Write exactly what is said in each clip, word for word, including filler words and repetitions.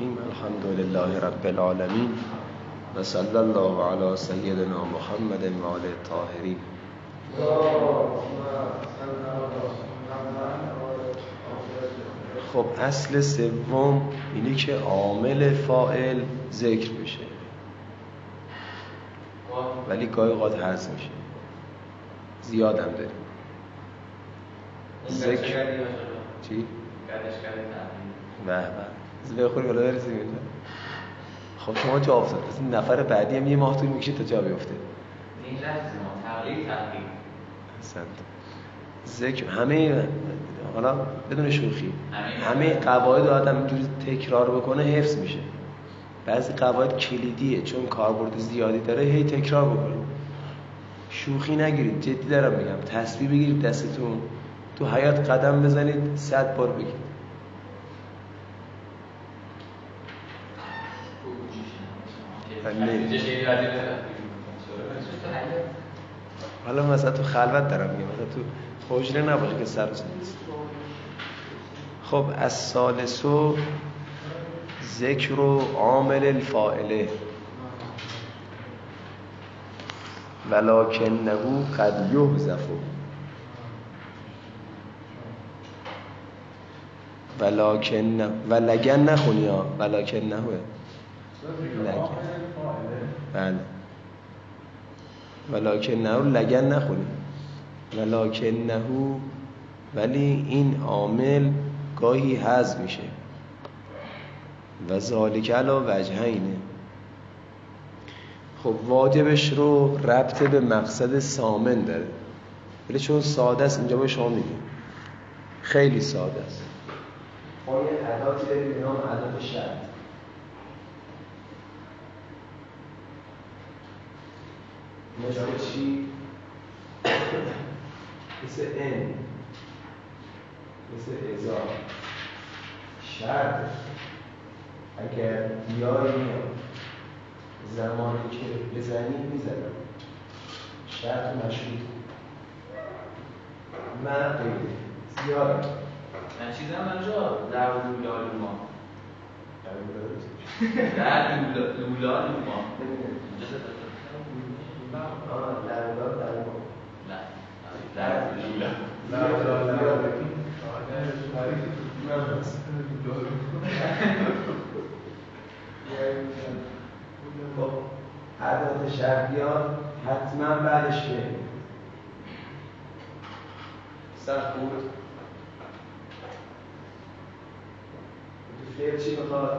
الرحیم الحمد لله رب العالمین و صلی الله علی سیدنا محمد و آل طاهرین. خب اصل سوم اینی که عامل فاعل ذکر بشه ولی گاهی اوقات حذف میشه، زیاد هم داریم ذکر چی؟ مهمن زبه خوری بالا برسیم اینجا. خب شما جا افتاد نفر بعدی هم یه ماه طول میکشه تا جا بیفته. این رفت ما تقلیل تقلیل اصلا ذکر همه، حالا بدون شوخی، همه قواعد رو آدم اینجوری تکرار بکنه حفظ میشه. بعضی قواعد کلیدیه چون کاربرد زیادی داره هی تکرار بکنه. شوخی نگیرید، جدی دارم میگم. تسبیح بگیرید دستتون، تو حیات قدم بزنید، صد بار بگید. حالا مثلا تو خلوت دارم میگم، مثلا تو حجره نباشه که سر نیست. خب الثالثو ذکر و عامل الفاعله ولکنه قد یحذف ولکنه ولگن نخونی ها ولکنه لگن، بله ولکنه لگن نخونی ولکنه، ولی این عامل گاهی حذف میشه و ذالک علی وجهین. خب واجبش رو ربط به مقصد سامن داره ولی چون ساده است اینجا به شما میگیم خیلی ساده است. ما یه عداتی داریم به نام عدات شرط، مثل چی؟ مثل ان، مثل ازا شرط. اگر بیایی میاد زمانی که بزنی میزنم، شرط مشروط من قیده زیاد من چیزم انجا در لولا لوما در لولا لوما در لولا لوما آه در لولا در لوما نه در لولا در لولا در لولا در لولا. خب عدد شرطیان حتما بعدش بگیم سخت بود تو فعل چی بخواد؟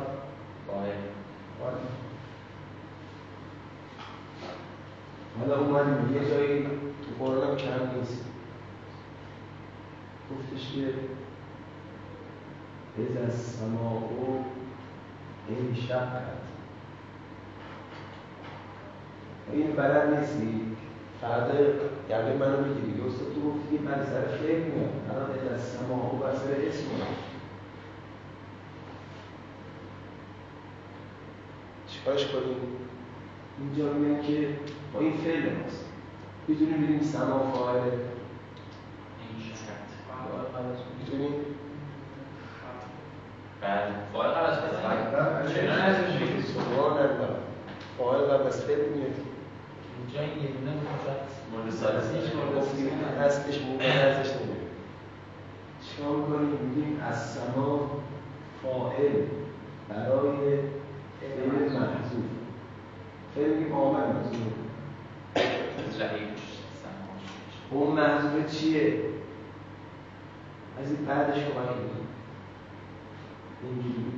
باید حالا اومدیم یه جایی تو قرآن کم نیست گفتش که از سماع او این شکت. این بلد نیستی فردا یعنی منو میگیری دوستا تو گفتی من سر فکر میام الان از سما و بر سر اسم میام چیکارش کنیم؟ اینجا میگن که با این فعل ماست میتونیم بگیم سما فاعل این شکت میتونیم؟ بله فاعل قرارش بزنیم چرا نزمشیم؟ سبحان الله فاعل قبل از فعل میاد اینجا این یه دونه مورد مورد ثالثیش مورد سیمون هستش مورد ازش نمید چیکار کنیم؟ میگیم از سما فاعل برای فعل محذوف فعل میگیم آمد محذوف از رحیمش اون محذوف چیه؟ از این بعدش کمک میگیم اینجوری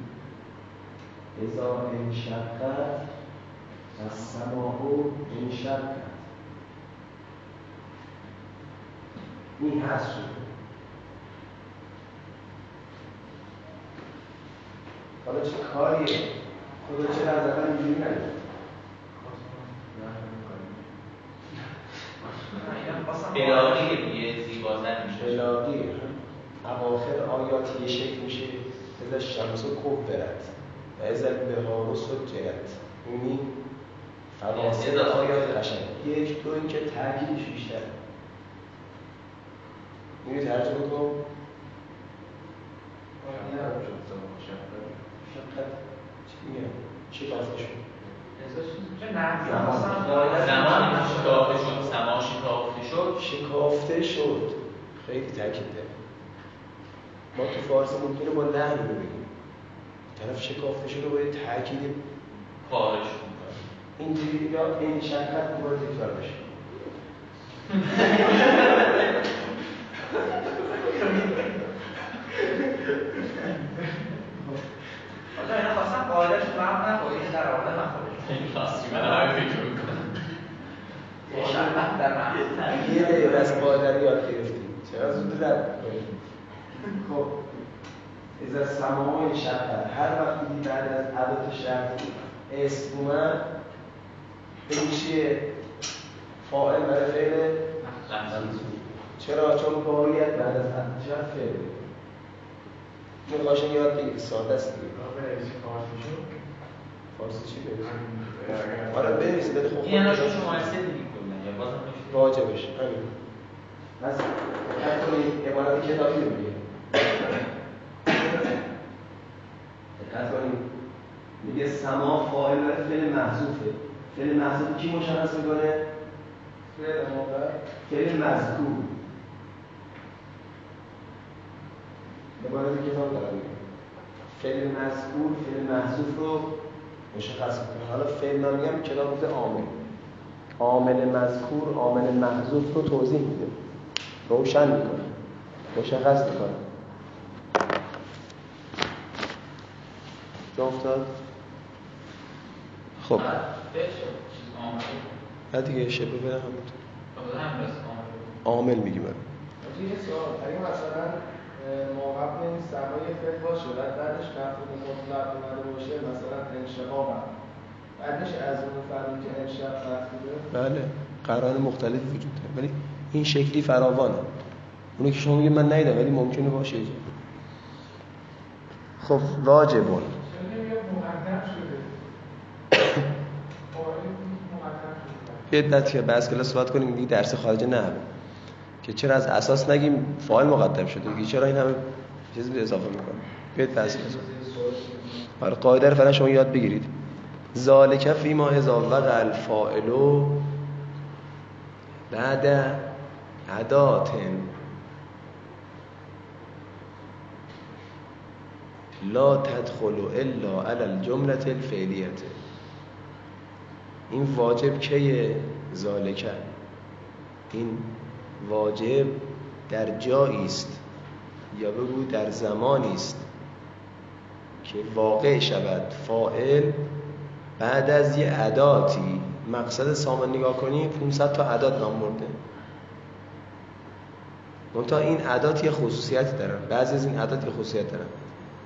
ازا انشقت از سماهو انشقت این هست شده. حالا چه کاریه؟ خدا چرا از اول اینجوری نگید؟ بلاغیه بیه زیبازن میشه بلاغیه اواخر آیات یه شکل میشه از شمس و کوب برد و از بهار و سجرد اونی فواصل آیات قشنگ یک دو این که ترکیبش بیشتر میری ترجمه کن. نه شقت چی بازش شد؟ زمانی که شکافته شد، سما شکافته شد شکافته شد خیلی تاکید داره. ما تو فارسمون میتونیم با لحن بگیم، طرف شکافته شد رو باید تاکید کارش میکنه. اینجوری یا این شرکت باید تکرار بشه. حالا اینا خواستم قاعدش رو هم نخوری که در آقاده نخوری این خواستیم من رو هم فکر میکنم شرمت در محض یه دیگه از قاعده یاد گرفتیم چرا زود در بکنیم. خب از از سماهای شرمت هر وقت دیدی بعد از عدد شرمت اسم اومد بگی چیه فاعل برای فعله چرا؟ چون فاعلیت بعد از عدد شرمت فعله میخواشم یاد دیگه ساده است دیگه. فارسی چی بریزم؟ آره بریزم بده خوب این هناشون شما هسته دیگه کنن واجبش همین مثلا حتی کنید عبارت کتابی رو بگه حتی کنید میگه سما فاعل و فعل محذوفه. فعل محذوف کی مشخص میکنه؟ فعل مذکور عبارت کتاب دارم میگه فعل مذکور فعل محذوف رو مشخص میکنه. حالا فعل رو میگم کلام بوده عامل، عامل مذکور عامل محذوف رو توضیح میده، روشن میکنه، مشخص میکنه. جا افتاد؟ خب نه دیگه شبه بره همونطور عامل میگی من یه سوال اگه مثلا موقع نیست سمای فعل باشه و بعدش مفعول مطلق اومده باشه مثلا انشقاق هم بعدش از اون فعلی که انشقاق مفعوله بله قرائن مختلف وجود داره ولی این شکلی فراوانه. اونو که شما میگید من ندیدم ولی ممکنه باشه. خب واجبون چون میگه مقدم شده یه عدت که بعد کلاس صحبت کنیم دیگه درس خارجه نه که چرا از اساس نگیم فاعل مقدم شده دیگه چرا این همه چیز به اضافه میکنه. بیت بس برای قاعده رو فعلا شما یاد بگیرید. ذالک فی ما اذا وقع الفاعل بعد ادات لا تدخل الا علی الجمله الفعلیه. این واجب کیه؟ ذالک این واجب در جایی است یا بگو در زمانی است که واقع شود فاعل بعد از یه اداتی. مقصد سامان نگاه کنی پانصد تا ادات نام برده منتها این ادات یه خصوصیت دارن، بعضی از این ادات یه خصوصیت دارن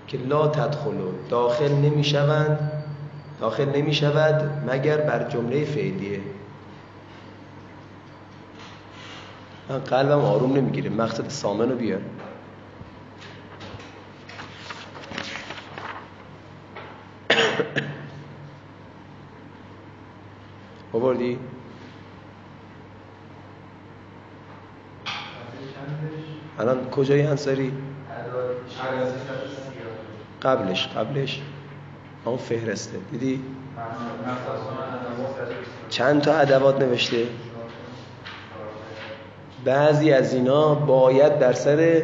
که لا تدخلو داخل نمیشوند داخل نمیشود مگر بر جمله فعلیه. من قلبم آروم نمیگیره مقصد سامن رو بیار. آوردی؟ الان کجای انصاری؟ قبلش قبلش اون فهرسته دیدی؟ چند تا ادوات نوشته؟ بعضی از اینا باید در سر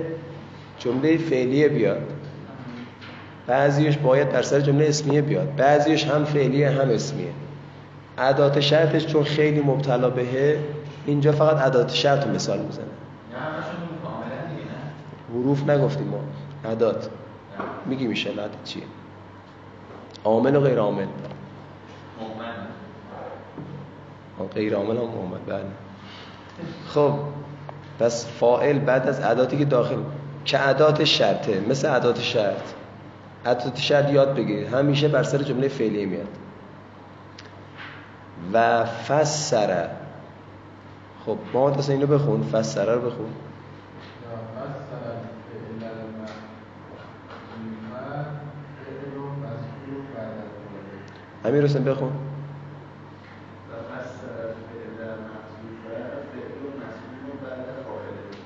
جمله فعلیه بیاد، بعضیش باید در سر جمله اسمیه بیاد، بعضیش هم فعلیه هم اسمیه. ادات شرطش چون خیلی مبتلا بهه اینجا فقط ادات شرط رو مثال میزنه. نه همشون کاملا دیگه نه حروف نگفتیم ما ادات میگیم میشه ادات چیه عامل و غیر عامل مؤمن غیر عامل هم مؤمن بله. خب پس فاعل بعد از اداتی که داخل که ادات شرطه مثل ادات شرط ادات شرط یاد بگیرید همیشه بر سر جمله فعلیه میاد و فسره. خب ما اصلا اینو بخون فسره رو بخون امیر حسین بخون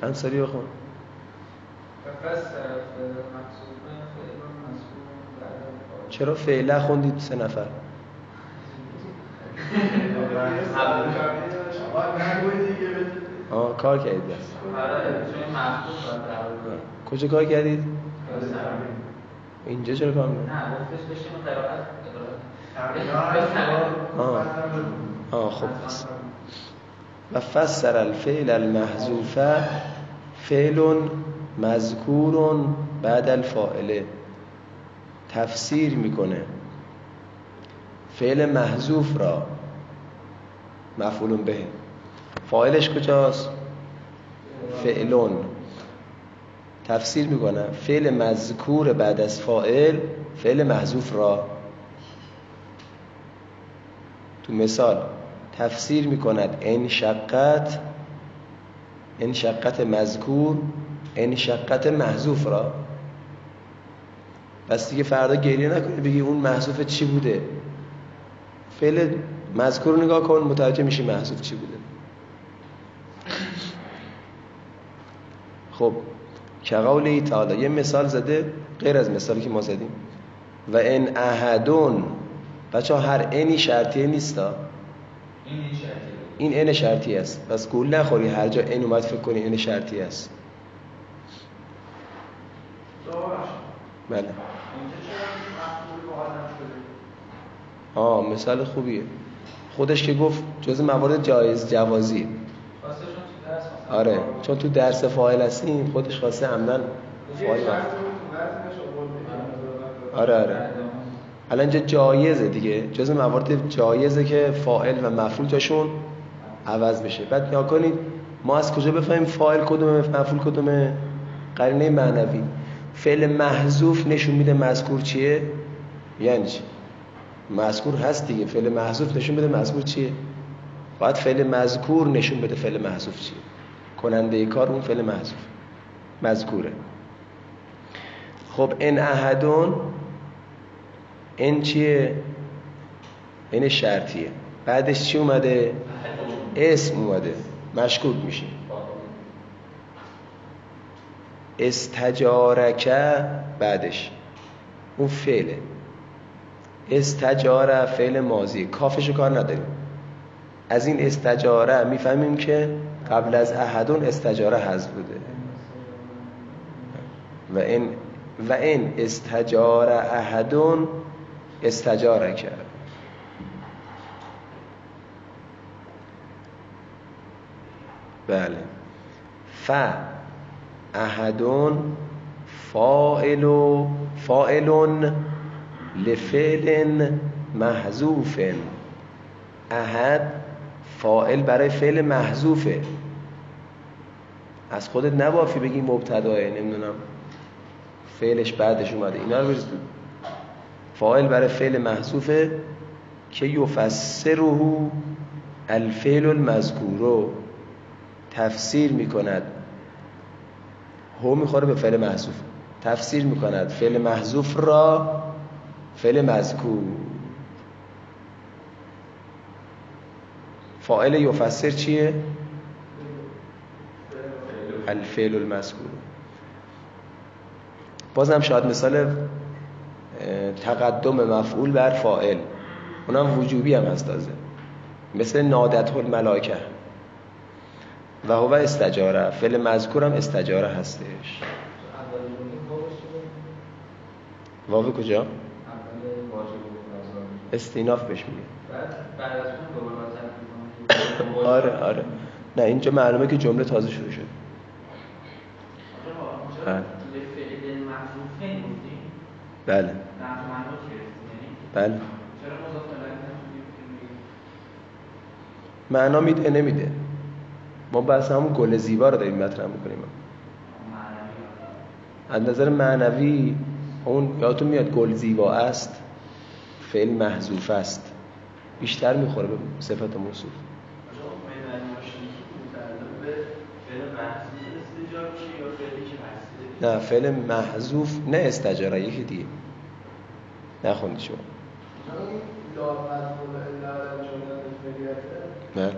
انصاری بخون چرا فعله خوندید سه نفر؟ آه کار کردید دست کجا کار کردید؟ اینجا چرا فهمیدید؟ نه گفتش بشیم و قرارت آه خب بس و فسر الفعل المحذوفه فعل مذکور بعد الفاعله تفسیر میکنه فعل محذوف را مفعول به فاعلش کجاست؟ فعلون تفسیر میکنه فعل مذکور بعد از فاعل فعل محذوف را تو مثال تفسیر میکند این شقت این شقت مذکور این شقت محذوف را بس دیگه فردا گریه نکنی بگی اون محذوف چی بوده فعل مذکور رو نگاه کن متوجه میشی محذوف چی بوده خب که قوله تعالی یه مثال زده غیر از مثالی که ما زدیم و این احدون بچه هر اینی شرطیه نیست ها این این شرطی است بس گول نخوری هر جا این اومد فکر کنی این شرطی است بله آه مثال خوبیه خودش که گفت جز موارد جایز جوازی آره چون تو درس فاعل هستیم خودش خواسته عمدن فاعل هست آره آره الان اینجا جایزه دیگه جز موارد جایزه که فاعل و مفعول جاشون عوض بشه بعد نیا کنید ما از کجا بفهمیم فاعل کدومه مفعول کدومه قرینه معنوی فعل محذوف نشون میده مذکور چیه یعنی چی مذکور هست دیگه فعل محذوف نشون بده مذکور چیه باید فعل مذکور نشون بده فعل محذوف چیه کننده کار اون فعل محذوف مذکوره خب این احدون این چیه؟ این شرطیه بعدش چی اومده؟ اسم اومده مشکوک میشه استجارکه بعدش اون فعله استجاره فعل ماضی کافشو کار نداریم از این استجاره میفهمیم که قبل از احدون استجاره حذف بوده و این و این استجاره احدون استجاره کرد بله ف احدون فاعل و فاعلون لفعل محذوف احد فاعل برای فعل محذوفه از خودت نبافی بگی مبتداه نمیدونم فعلش بعدش اومده اینا رو بریز دو فاعل برای فعل محذوفه که یفسره الفعل المذکور تفسیر میکند هو میخوره به فعل محذوف تفسیر میکند فعل محذوف را فعل مذکور فاعل یفسر چیه؟ الفعل المذکور بازم شاید مثال تقدم مفعول بر فاعل اونم وجوبی هم هست تازه مثل نادته الملائکه و هو استجاره فعل مذکور هم استجاره هستش واو کجا؟ استیناف بهش میگه آره آره نه اینجا معلومه که جمله تازه شروع شد بله بله بله معنا میده نمیده ما بس همون گل زیبا رو داریم مطرح میکنیم از نظر معنوی اون یادتون میاد گل زیبا است فعل محذوف است بیشتر میخوره به صفت موصوف نه فعل محذوف نه استجاره یکی دیگه نخوندی شما نه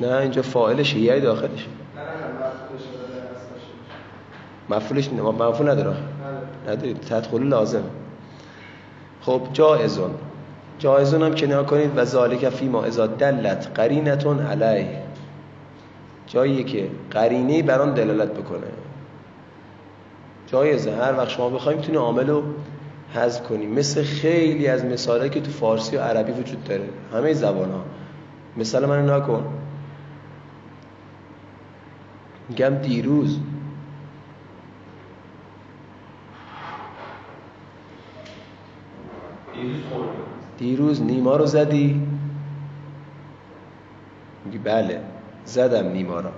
نه اینجا فاعلش یه داخلش مفعولش مفعول نداره ندارید، تدخل لازم. خب جائزون، جائزون هم که نگاه کنید و ذالک فی ما اذا دلت قرینتون علیه، جاییه که قرینه بران دلالت بکنه، جایزه. هر وقت شما بخواید میتونید عامل رو حذف کنید، مثل خیلی از مثالایی که تو فارسی و عربی وجود داره، همه زبان‌ها. مثلا من نکن میگم دیروز، دیروز نیما رو زدی؟ میگی بله زدم نیما رو.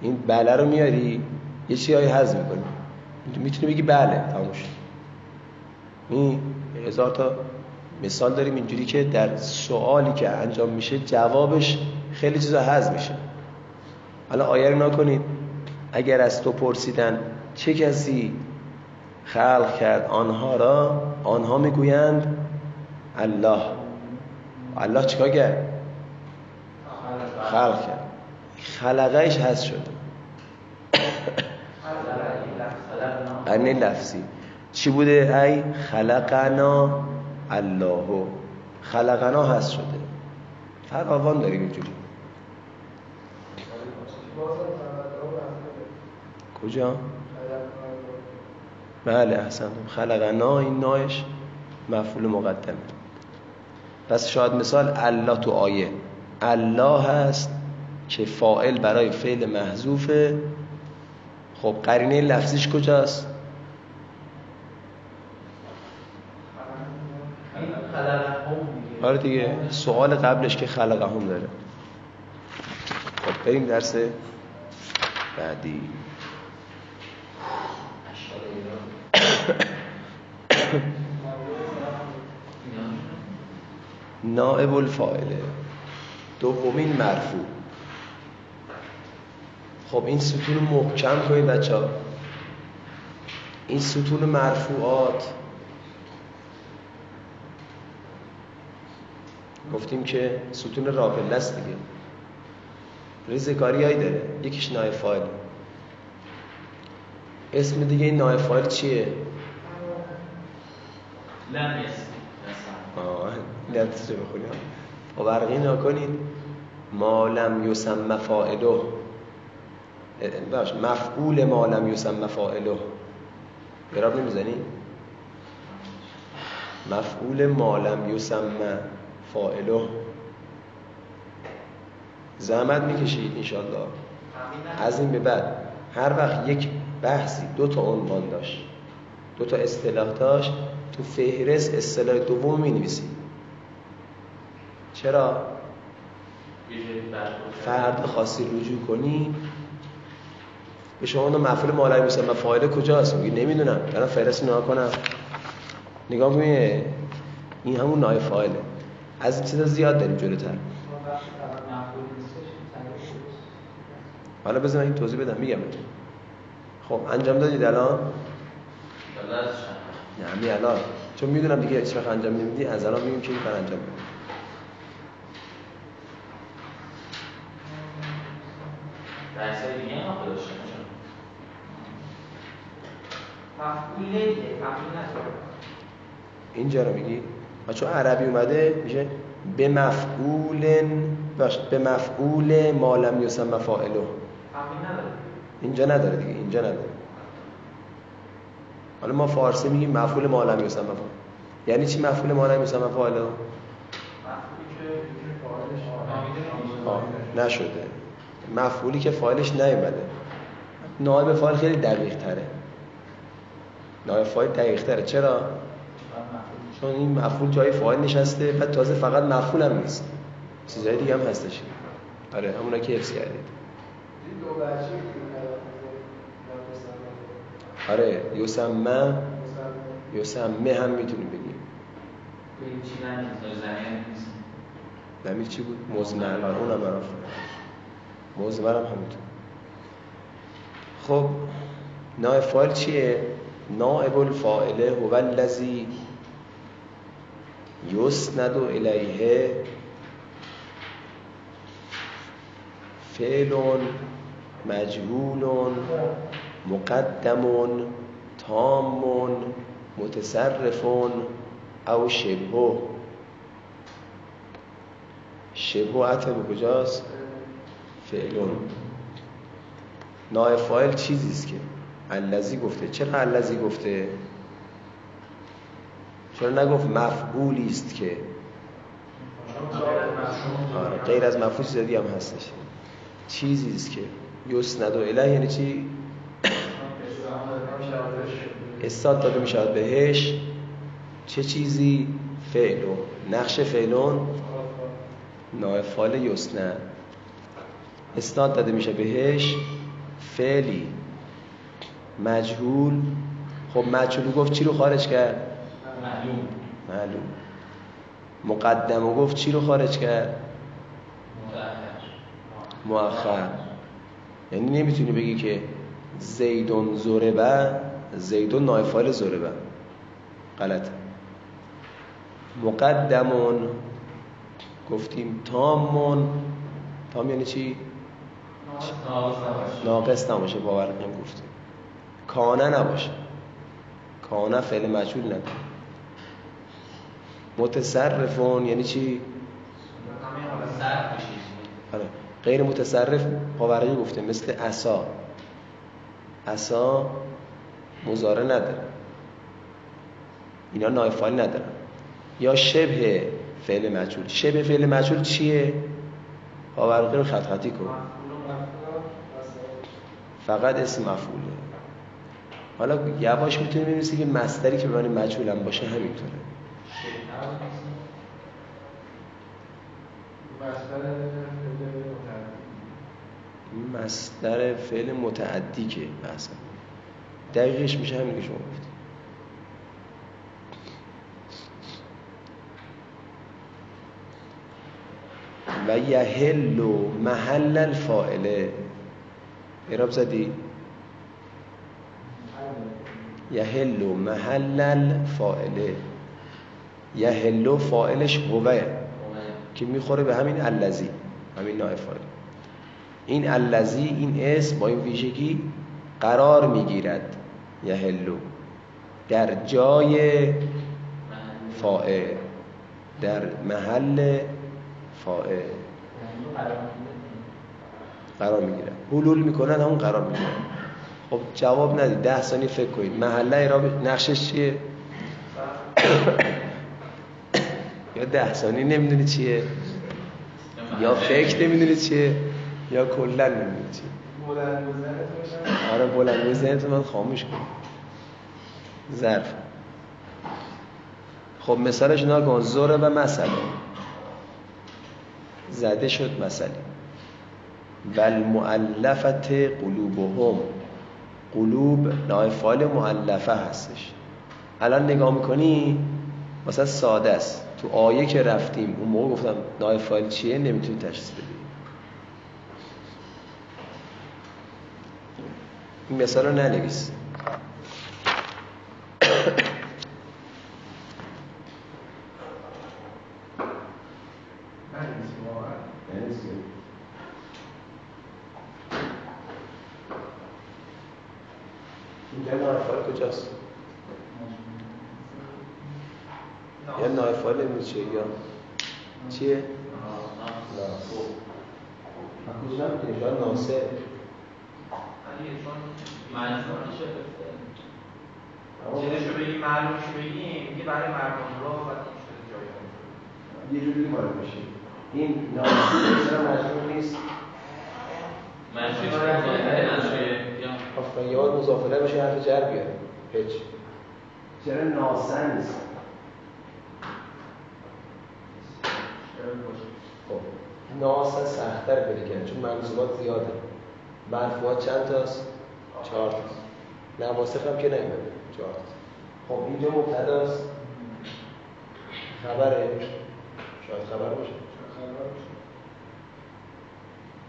این بله رو میاری یه چیزایی حذف می‌کنی، میتونی بگی بله تموم شد. این هزار تا مثال داریم اینجوری که در سوالی که انجام میشه جوابش خیلی چیزا حذف میشه. حالا آیه رو نکنید، اگر از تو پرسیدن چه کسی خلق کرد آنها را، آنها میگویند الله. الله چیکار کرد؟ خلق کرد. خلقهش هست شد. قرنه لفظی چی بوده؟ ای خلقنا الله، خلقنا هست شده. فراوان داریم اینجوری. کجا؟ بله احسن، خلقنا این نایش مفعول مقدمه. پس شاید مثال الله تو آیه الله هست که فاعل برای فعل محذوفه. خب قرینه لفظیش کجاست؟ آره دیگه، سوال قبلش که خلقه هم داره. خب بریم درس بعدی. نائب الفاعله، دومین مرفوع. خب این ستون رو محکم کنید بچه ها. این ستون مرفوعات گفتیم که ستون رابطه است دیگه، ریزکاری هایی داره. یکیش نائب فاعل، اسم دیگه این نائب فاعل چیه؟ لم یسم. آه این درسته بخونیم و برقی نکنید. ما لم یسم فاعله، باش مفعول ما لم یسم فاعله. براب نمیزنی؟ مفعول ما لم یسم فاعله. زحمت میکشید انشالله. از این به بعد هر وقت یک بحثی دو تا عنوان داشت، دو تا اصطلاح داشت، تو فهرست اصطلاح دوم مینویسید. چرا؟ فرد خاصی رجوع کنی. به شما اون مفعول ما لم یسم فاعله کجاست؟ میگی نمیدونم، الان فهرست نگاه کنم. نگاه کنید این همون نائب فاعله. از این چیزا زیاد داریم جلوتر. حالا بذار این توضیح بدم، میگم بهتون. خب انجام دادید الان؟ نه نه الان، چون میدونم دیگه هیچ وقت انجام نمیدی، از الان میگیم که این کار انجام بده. درسای دیگه هم خودش نشون. مفعوله دیگه، مفعول نداره. اینجا رو میگی؟ چون عربی اومده میشه به مفعولن، باش به مفعول ما لم یسم فاعله. اینجا نداره دیگه، اینجا نداره. حالا ما فارسی میگیم مفعول ما لم یسم فاعله. یعنی چی مفعول ما لم یسم فاعله؟ مفعولی که فاعلش نشده، مفعولی که فاعلش نیومده. نائب فاعل خیلی دقیق تره، نائب فاعل دقیق تره. چرا؟ چون این مفعول جای فاعل نشسته. بعد تازه فقط مفعول هم نیست، چیزهای دیگه هم هستش. آره همونا که حفظ کردید. آره یسمه، یسمه هم میتونیم بگیم. این چی نه مزمر نیست؟ نمی چی بود؟ مزمر. اونم برافت مزمر هم همونطور. خب نائب فاعل چیه؟ نائب الفاعله هو الذی یسند الیه فعل مجهول مقدمون تامون متصرفون او شبه. شبه عطب کجاست؟ فعلون. نائب فاعل چیزیست که الذی گفته. چرا الذی گفته؟ چرا نگفت مفعولیست که؟ آره غیر از مفعول چیز دیگه هم هستش. چیزیست که یسند الیه یعنی چی؟ استاد داده می شود بهش. چه چیزی؟ فعلون. نقش فعلون نائب فاعل یسند. استاد داده میشه بهش فعلی مجهول. خب مجهول گفت چی رو خارج کرد؟ معلوم. معلوم. مقدم گفت چی رو خارج کرد؟ مؤخر. مؤخر. یعنی نمیتونی بگی که زیدون ضربه. زیدون نائب فاعل ضربه. غلط. مقدمون گفتیم تامون. تام یعنی چی؟ ناقص نباشه. باورقیم گفتیم کانه نباشه. کانه فعل مجهول نده. متصرفون یعنی چی؟ غیر متصرف باورقیم گفتیم مثل عصا. عصا مضارع نداره. اینا نائب فاعل نداره. یا شبه فعل مجهول. شبه فعل مجهول چیه؟ باورقی رو خط خطی کن. فقط اسم مفعوله. حالا یواش میتونیم ببینیم که مصدری که به معنی مجهول هم باشه همینطوره. مصدر فعل متعدی که مثلا دقیقش میشه همین که شما گفتید. و یحلو محل الفاعله. اعراب زدی؟ یحلو محل الفاعله. یحلو فاعلش هوه که میخوره به همین الذی، همین نائب فاعل. این الذی این اسم با این ویژگی قرار میگیرد یحلو در جای فاعل، در محل فاعل قرار میگیرن. حلول میکنن همون قرار میگیرن. خب جواب ندید. ده ثانیه فکر کنید. محله اعراب نقشش چیه؟ یا ده ثانیه نمیدونی چیه، یا فکر نمیدونی چیه، یا کلا نمیدونی چیه. آره بلندگو ذهنتون من خاموش کنم. ظرف. خب مثالش نها کن. زوره و مسئله زده شد. مسئله و المؤلفت قلوبهم. قلوب نائب فاعل مؤلفه هستش. الان نگاه میکنی مثلا ساده است. تو آیه که رفتیم اون موقع گفتم نائب فاعل چیه نمیتونی تشخیص بدی. این مثال رو ننویس. چیه؟ چیه؟ ناصر. کجا میگه ناصر؟ علی چون معنیش چیه؟ چه شبیه معلوم شبیه میگه برای مردم رو وقتی شده جای یه جوری معلوم میشه. این ناصر مجرور نیست. مجرور ناصر یا یاد مضافله بشه حرف جر بیاره. هیچ. چرا ناصر نیست؟ ناصر سخت‌تر پیدا کرد چون منصوبات زیاده. مرفوعات چند تاست؟ چهار تاست. نواصف هم که نمی‌بینه چهار تاست. خب اینجا مبتداست. خبره؟ شاید خبر باشه. خبر باشه.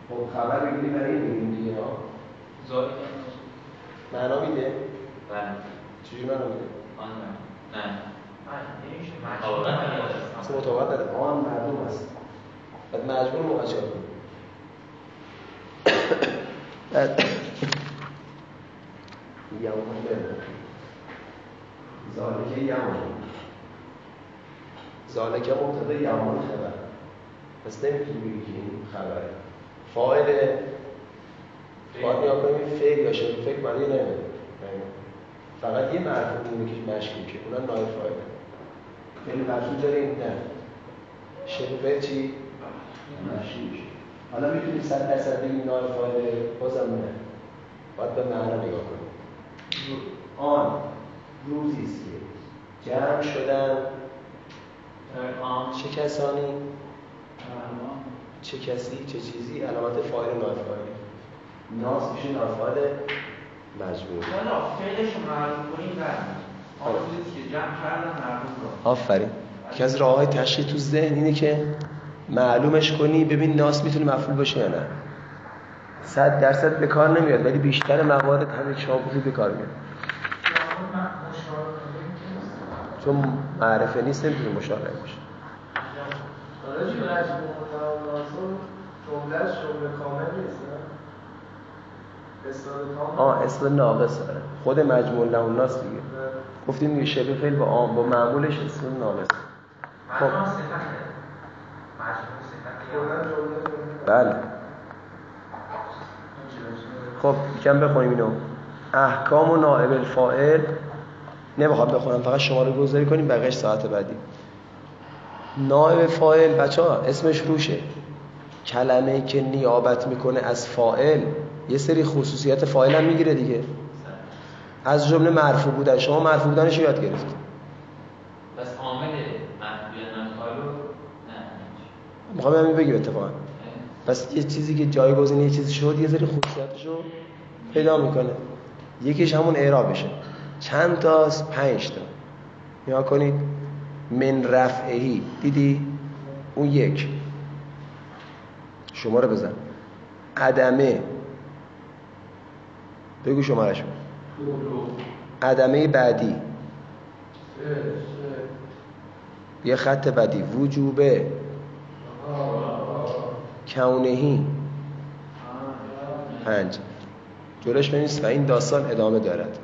خب خبر می‌گیری برای این دیگه ها. زائد معنا میده؟ بله. چجوری معنا میده؟ آن نه. نه نمیشه معنا. اصلا متوقع داره آن مردم است. بعد مجبور مواجه کنید. یمانه، ذالک یمان، ذالک مبتدا، یمان خبر. پس نمیتونی بگی که این خبره. فاعل باید نیا کنیم فعل یا شبیه فعل معنی نمیده، فقط یه مرفوع میمونه که مشکوکه، اونم نایب فاعله. فعل مرفوع داریم؟ نه. شبیه فعل چی؟ مشکوک. حالا میتونیم صد درصد بگیم نایب فاعله؟ بازم نه. باید به معنا نگاه کنیم. آن روزی است که جمع شدن چه کسانی؟ چه کسی؟ چه چیزی؟ علامت فاعل نایب فاعله. ناس میشه نافعال مجبور. حالا فعلش معروف کنیم و آن روزی که جمع کردن معروف رو. آفرین. یکی از راه‌های تشخیص تو ذهن اینه که معلومش کنی، ببین ناس میتونه مفعول باشه یا نه. صد درصد به کار نمیاد، ولی بیشتر موارد همین چابوسی به کار میاد. چون معرفه نیست نمیتونه مشابه باشه. حالا چی مجبور و ناس جمله‌اش جمله کامل نیست. آه اصل ناقص داره. خود مجموع لوناس دیگه. گفتیم دیگه شبیه فعل با عام با معمولش اصل ناقص. خب. مجموع صفته. مجموع صفته. بله. خب یکم بخونیم اینو. احکام و نائب الفاعل. نمیخوام بخونم، فقط شما رو گذاری کنیم، بقیه‌اش ساعت بعدی. نائب فاعل بچه‌ها اسمش روشه. کلمه‌ای که نیابت میکنه از فاعل یه سری خصوصیات فاعل هم میگیره دیگه، از جمله مرفوع بودن. شما مرفوع بودنش یاد گرفتید. بس عامل مرفوع نفعلو نه، میخوام همین بگم اتفاقا. بس یه چیزی که جایگزین یه چیزی شد یه سری خصوصیاتشو پیدا میکنه. یکیش همون اعرابشه. چند تا از پنج تا نگاه کنید. من رفعهی دیدی اون یک شماره بزن. عدمه بگو شمارش بود. عدمه بعدی یه خط بعدی وجوبه کونهی پنج جلوش بنویس و این داستان ادامه دارد.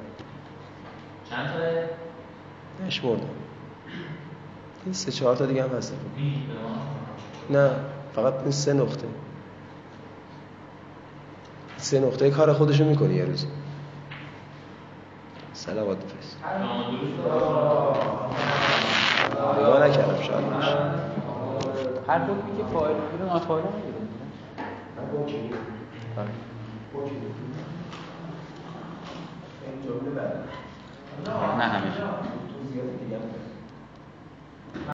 چند تا نشمردم، این سه چهار تا دیگه هم هست. نه فقط این سه نقطه سه نقطه کار خودشو میکنه. یه روز سلامت بفرست. نگاه نکردم شاید باشه. هر حکمی که فاعل میگیره نافاعل میگیره. نه همیشه.